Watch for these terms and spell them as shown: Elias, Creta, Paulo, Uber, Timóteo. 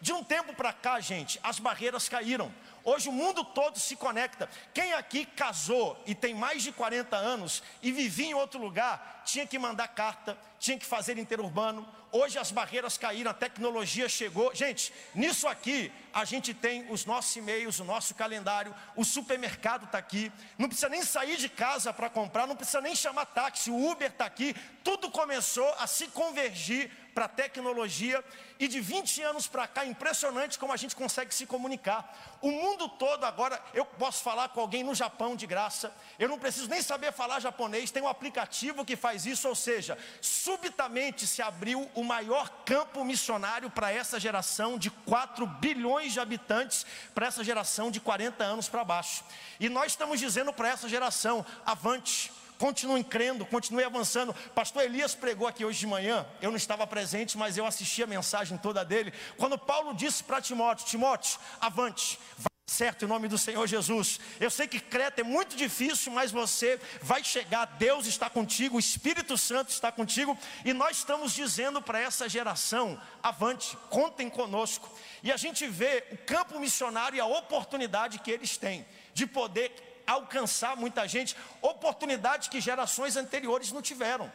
De um tempo para cá, gente, as barreiras caíram. Hoje o mundo todo se conecta. Quem aqui casou e tem mais de 40 anos e vivia em outro lugar, tinha que mandar carta, tinha que fazer interurbano. Hoje as barreiras caíram, a tecnologia chegou. Gente, nisso aqui a gente tem os nossos e-mails, o nosso calendário, o supermercado está aqui. Não precisa nem sair de casa para comprar, não precisa nem chamar táxi, o Uber está aqui. Tudo começou a se convergir para a tecnologia. E de 20 anos para cá, impressionante como a gente consegue se comunicar. O mundo todo agora, eu posso falar com alguém no Japão de graça. Eu não preciso nem saber falar japonês, tem um aplicativo que faz isso. Ou seja, subitamente se abriu o maior campo missionário para essa geração de 4 bilhões de habitantes, para essa geração de 40 anos para baixo. E nós estamos dizendo para essa geração, avante, continuem crendo, continuem avançando. Pastor Elias pregou aqui hoje de manhã, eu não estava presente, mas eu assisti a mensagem toda dele, quando Paulo disse para Timóteo, Timóteo, avante, vai certo, em nome do Senhor Jesus. Eu sei que Creta é muito difícil, mas você vai chegar, Deus está contigo, o Espírito Santo está contigo. E nós estamos dizendo para essa geração, avante, contem conosco. E a gente vê o campo missionário e a oportunidade que eles têm de poder alcançar muita gente, oportunidade que gerações anteriores não tiveram.